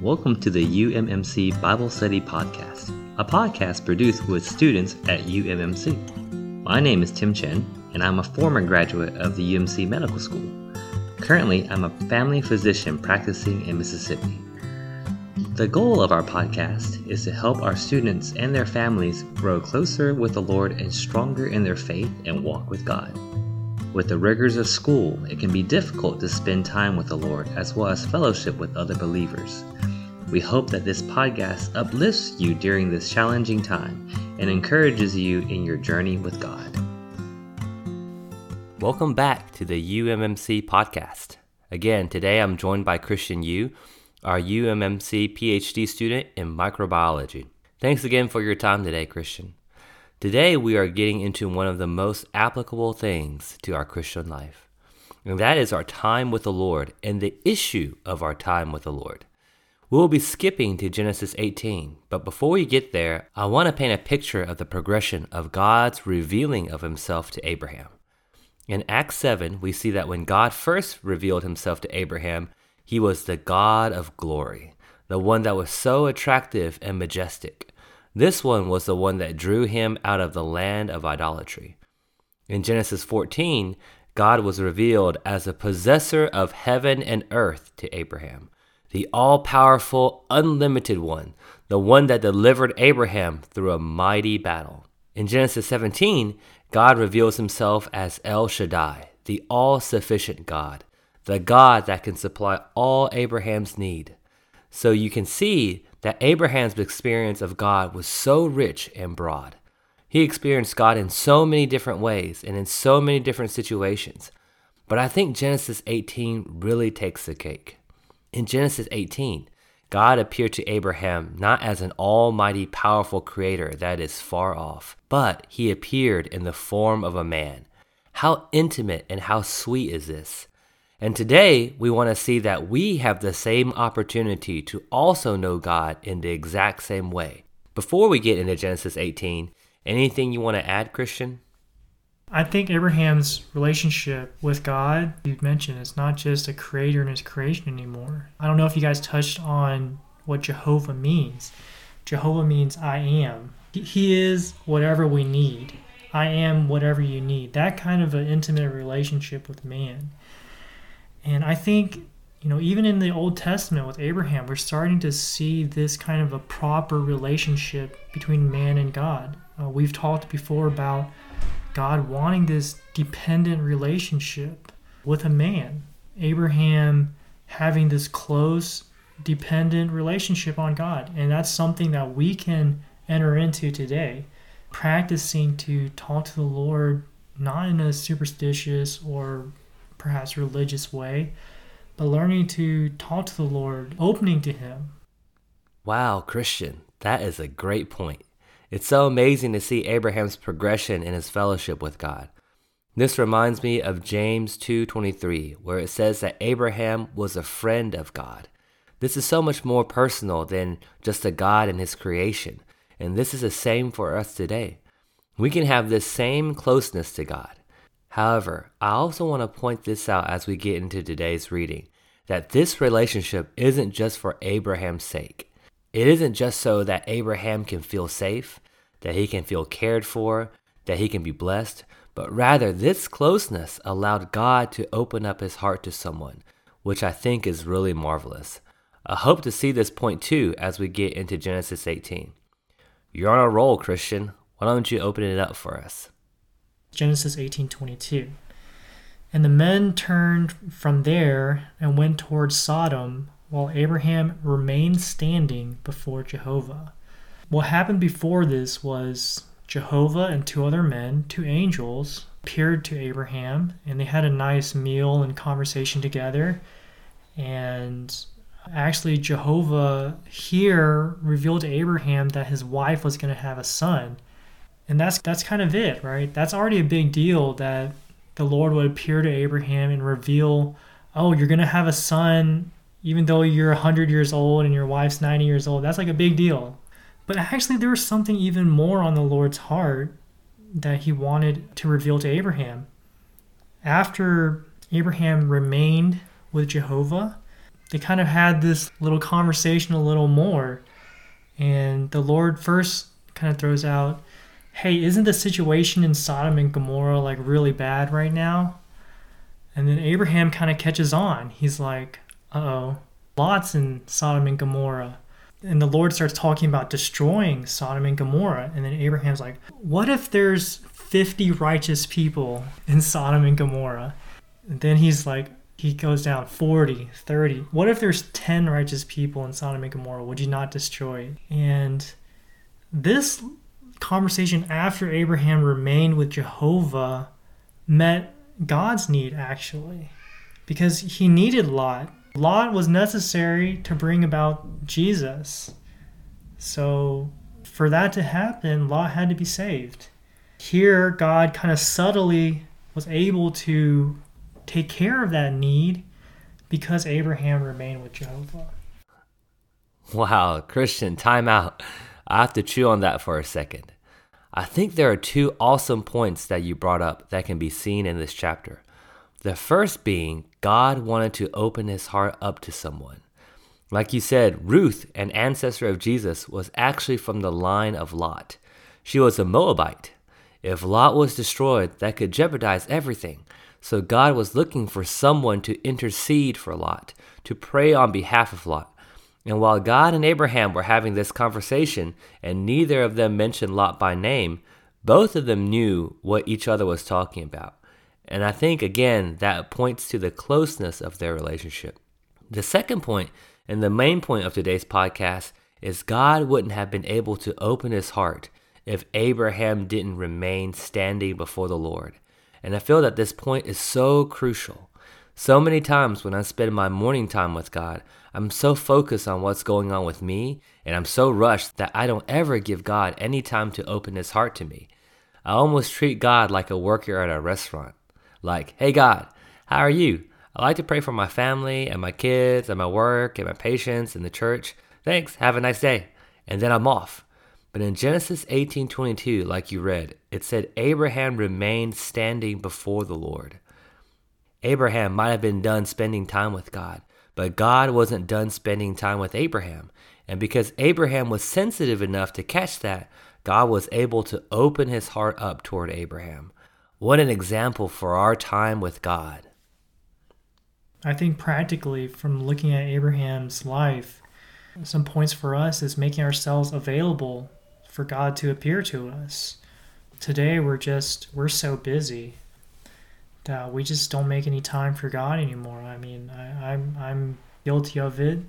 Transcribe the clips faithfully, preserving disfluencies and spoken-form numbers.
Welcome to the U M M C Bible Study Podcast, a podcast produced with students at U M M C. My name is Tim Chen, and I'm a former graduate of the U M C Medical School. Currently, I'm a family physician practicing in Mississippi. The goal of our podcast is to help our students and their families grow closer with the Lord and stronger in their faith and walk with God. With the rigors of school, it can be difficult to spend time with the Lord as well as fellowship with other believers. We hope that this podcast uplifts you during this challenging time and encourages you in your journey with God. Welcome back to the U M M C podcast. Again, today I'm joined by Christian Yu, our U M M C PhD student in microbiology. Thanks again for your time today, Christian. Today we are getting into one of the most applicable things to our Christian life, and that is our time with the Lord and the issue of our time with the Lord. We'll be skipping to Genesis eighteen, but before we get there, I want to paint a picture of the progression of God's revealing of himself to Abraham. In Acts seven, we see that when God first revealed himself to Abraham, he was the God of glory, the one that was so attractive and majestic. This one was the one that drew him out of the land of idolatry. In Genesis fourteen, God was revealed as a possessor of heaven and earth to Abraham, the all-powerful, unlimited one, the one that delivered Abraham through a mighty battle. In Genesis seventeen, God reveals himself as El Shaddai, the all-sufficient God, the God that can supply all Abraham's need. So you can see that Abraham's experience of God was so rich and broad. He experienced God in so many different ways and in so many different situations. But I think Genesis eighteen really takes the cake. In Genesis eighteen, God appeared to Abraham not as an almighty, powerful creator that is far off, but he appeared in the form of a man. How intimate and how sweet is this? And today, we want to see that we have the same opportunity to also know God in the exact same way. Before we get into Genesis eighteen, anything you want to add, Christian? I think Abraham's relationship with God, you mentioned, it's not just a creator and his creation anymore. I don't know if you guys touched on what Jehovah means. Jehovah means I am. He is whatever we need. I am whatever you need. That kind of an intimate relationship with man. And I think, you know, even in the Old Testament with Abraham, we're starting to see this kind of a proper relationship between man and God. Uh, we've talked before about God wanting this dependent relationship with a man. Abraham having this close, dependent relationship on God. And that's something that we can enter into today, practicing to talk to the Lord, not in a superstitious or perhaps religious way, but learning to talk to the Lord, opening to him. Wow, Christian, that is a great point. It's so amazing to see Abraham's progression in his fellowship with God. This reminds me of James two twenty-three, where it says that Abraham was a friend of God. This is so much more personal than just a God and his creation. And this is the same for us today. We can have this same closeness to God. However, I also want to point this out as we get into today's reading, that this relationship isn't just for Abraham's sake. It isn't just so that Abraham can feel safe, that he can feel cared for, that he can be blessed, but rather this closeness allowed God to open up his heart to someone, which I think is really marvelous. I hope to see this point too as we get into Genesis eighteen. You're on a roll, Christian. Why don't you open it up for us? Genesis eighteen twenty-two. And the men turned from there and went towards Sodom, while Abraham remained standing before Jehovah. What happened before this was Jehovah and two other men, two angels, appeared to Abraham, and they had a nice meal and conversation together. And actually, Jehovah here revealed to Abraham that his wife was going to have a son. And that's that's kind of it, right? That's already a big deal that the Lord would appear to Abraham and reveal, oh, you're going to have a son, even though you're one hundred years old and your wife's ninety years old. That's like a big deal. But actually, there was something even more on the Lord's heart that he wanted to reveal to Abraham. After Abraham remained with Jehovah, they kind of had this little conversation a little more. And the Lord first kind of throws out, hey, isn't the situation in Sodom and Gomorrah like really bad right now? And then Abraham kind of catches on. He's like, uh-oh, Lot's in Sodom and Gomorrah. And the Lord starts talking about destroying Sodom and Gomorrah. And then Abraham's like, what if there's fifty righteous people in Sodom and Gomorrah? And then he's like, he goes down forty, thirty. What if there's ten righteous people in Sodom and Gomorrah? Would you not destroy it? And this conversation after Abraham remained with Jehovah met God's need, actually, because he needed Lot. Lot was necessary to bring about Jesus. So for that to happen, Lot had to be saved. Here, God kind of subtly was able to take care of that need because Abraham remained with Jehovah. Wow, Christian, time out. I have to chew on that for a second. I think there are two awesome points that you brought up that can be seen in this chapter. The first being God wanted to open his heart up to someone. Like you said, Ruth, an ancestor of Jesus, was actually from the line of Lot. She was a Moabite. If Lot was destroyed, that could jeopardize everything. So God was looking for someone to intercede for Lot, to pray on behalf of Lot. And while God and Abraham were having this conversation, and neither of them mentioned Lot by name, both of them knew what each other was talking about. And I think, again, that points to the closeness of their relationship. The second point, and the main point of today's podcast, is God wouldn't have been able to open his heart if Abraham didn't remain standing before the Lord. And I feel that this point is so crucial. So many times when I spend my morning time with God, I'm so focused on what's going on with me, and I'm so rushed that I don't ever give God any time to open his heart to me. I almost treat God like a worker at a restaurant. Like, hey God, how are you? I like to pray for my family and my kids and my work and my patients and the church. Thanks, have a nice day. And then I'm off. But in Genesis eighteen twenty-two, like you read, it said Abraham remained standing before the Lord. Abraham might have been done spending time with God, but God wasn't done spending time with Abraham. And because Abraham was sensitive enough to catch that, God was able to open his heart up toward Abraham. What an example for our time with God. I think practically from looking at Abraham's life, some points for us is making ourselves available for God to appear to us. Today we're just, we're so busy that we just don't make any time for God anymore. I mean, I, I'm I'm guilty of it,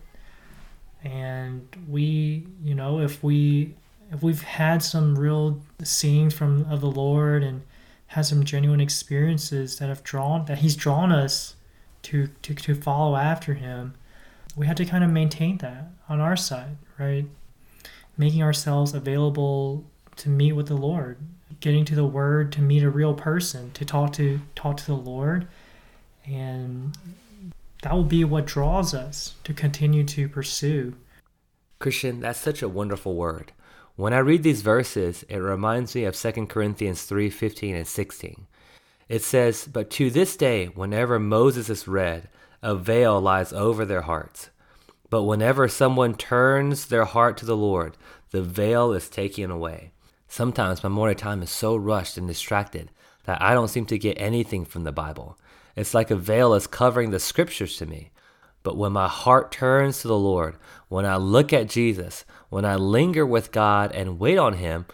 and we, you know, if we if we've had some real seeing from of the Lord and had some genuine experiences that have drawn that He's drawn us to to to follow after Him, we have to kind of maintain that on our side, right? Making ourselves available to meet with the Lord. Getting to the Word, to meet a real person, to talk to talk to the Lord. And that will be what draws us to continue to pursue. Christian, that's such a wonderful word. When I read these verses, it reminds me of Second Corinthians three fifteen and sixteen. It says, "But to this day, whenever Moses is read, a veil lies over their hearts. But whenever someone turns their heart to the Lord, the veil is taken away." Sometimes my morning time is so rushed and distracted that I don't seem to get anything from the Bible. It's like a veil is covering the scriptures to me. But when my heart turns to the Lord, when I look at Jesus, when I linger with God and wait on Him,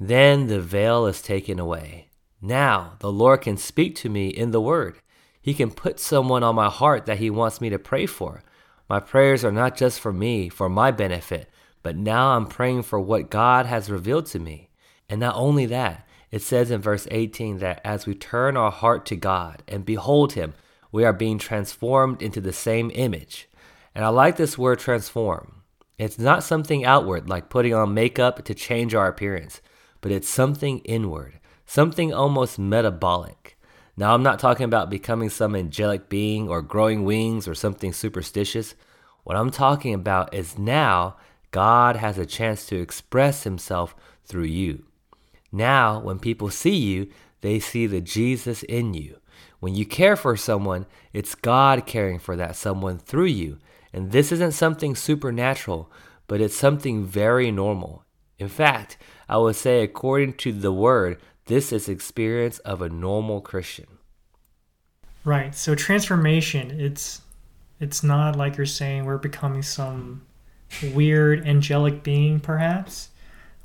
then the veil is taken away. Now the Lord can speak to me in the Word. He can put someone on my heart that He wants me to pray for. My prayers are not just for me, for my benefit, but now I'm praying for what God has revealed to me. And not only that, it says in verse eighteen that as we turn our heart to God and behold Him, we are being transformed into the same image. And I like this word transform. It's not something outward like putting on makeup to change our appearance, but it's something inward, something almost metabolic. Now, I'm not talking about becoming some angelic being or growing wings or something superstitious. What I'm talking about is now God has a chance to express Himself through you. Now, when people see you, they see the Jesus in you. When you care for someone, it's God caring for that someone through you. And this isn't something supernatural, but it's something very normal. In fact, I would say according to the word, this is experience of a normal Christian. Right. So transformation, it's it's not like you're saying we're becoming some weird angelic being, perhaps.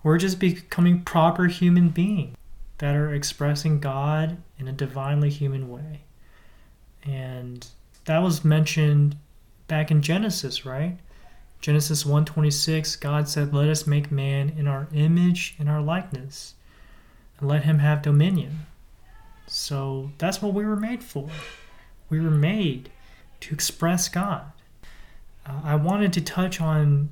We're just becoming proper human beings that are expressing God in a divinely human way. And that was mentioned back in Genesis, right? Genesis one twenty-six, God said, "Let us make man in our image, in our likeness, and let him have dominion." So that's what we were made for. We were made to express God. Uh, I wanted to touch on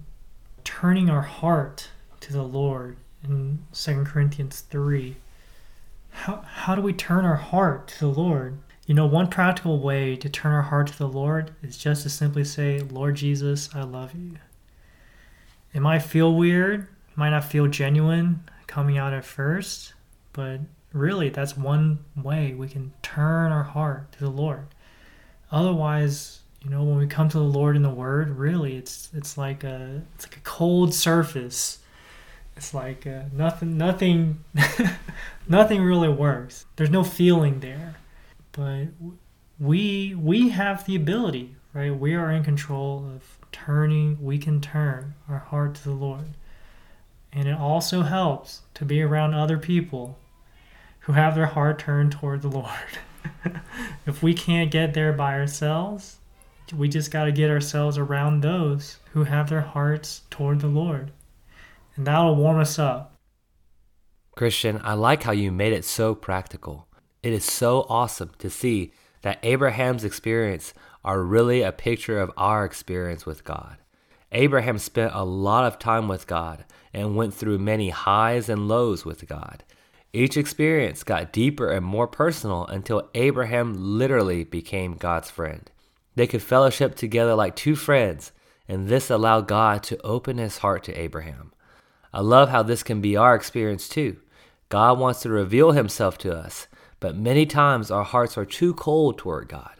turning our heart to the Lord in Second Corinthians three. How, how do we turn our heart to the Lord? You know, one practical way to turn our heart to the Lord is just to simply say, "Lord Jesus, I love you." It might feel weird, it might not feel genuine coming out at first, but really that's one way we can turn our heart to the Lord. Otherwise, you know, when we come to the Lord in the Word, really it's it's like a it's like a cold surface. It's like uh, nothing, nothing, nothing really works. There's no feeling there. But we we have the ability, right? We are in control of turning. We can turn our heart to the Lord. And it also helps to be around other people who have their heart turned toward the Lord. If we can't get there by ourselves, we just got to get ourselves around those who have their hearts toward the Lord. And that'll warm us up. Christian, I like how you made it so practical. It is so awesome to see that Abraham's experience are really a picture of our experience with God. Abraham spent a lot of time with God and went through many highs and lows with God. Each experience got deeper and more personal until Abraham literally became God's friend. They could fellowship together like two friends, and this allowed God to open his heart to Abraham. I love how this can be our experience too. God wants to reveal himself to us, but many times our hearts are too cold toward God.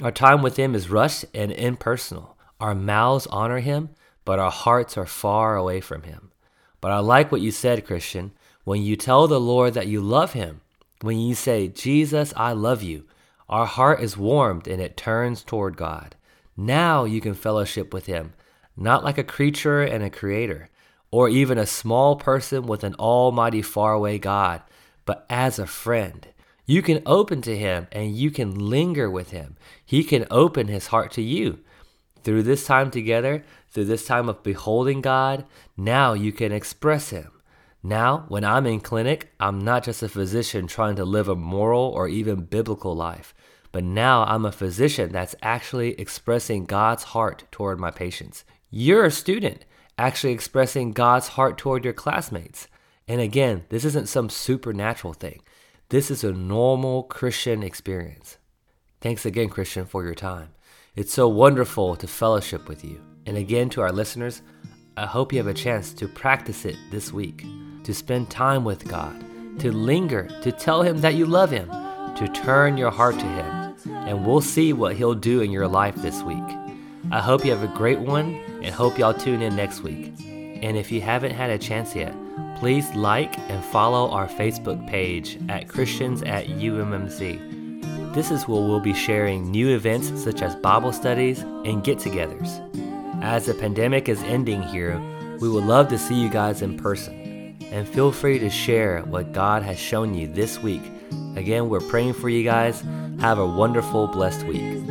Our time with him is rushed and impersonal. Our mouths honor him, but our hearts are far away from him. But I like what you said, Christian. When you tell the Lord that you love him, when you say, "Jesus, I love you," our heart is warmed and it turns toward God. Now you can fellowship with him, not like a creature and a creator, or even a small person with an almighty faraway God, but as a friend. You can open to him and you can linger with him. He can open his heart to you. Through this time together, through this time of beholding God, now you can express him. Now, when I'm in clinic, I'm not just a physician trying to live a moral or even biblical life, but now I'm a physician that's actually expressing God's heart toward my patients. You're a student, actually expressing God's heart toward your classmates. And again, this isn't some supernatural thing. This is a normal Christian experience. Thanks again, Christian, for your time. It's so wonderful to fellowship with you. And again, to our listeners, I hope you have a chance to practice it this week, to spend time with God, to linger, to tell him that you love him, to turn your heart to him, and we'll see what he'll do in your life this week. I hope you have a great one and hope y'all tune in next week. And if you haven't had a chance yet, please like and follow our Facebook page at Christians at U M M C. This is where we'll be sharing new events such as Bible studies and get-togethers. As the pandemic is ending here, we would love to see you guys in person. And feel free to share what God has shown you this week. Again, we're praying for you guys. Have a wonderful, blessed week.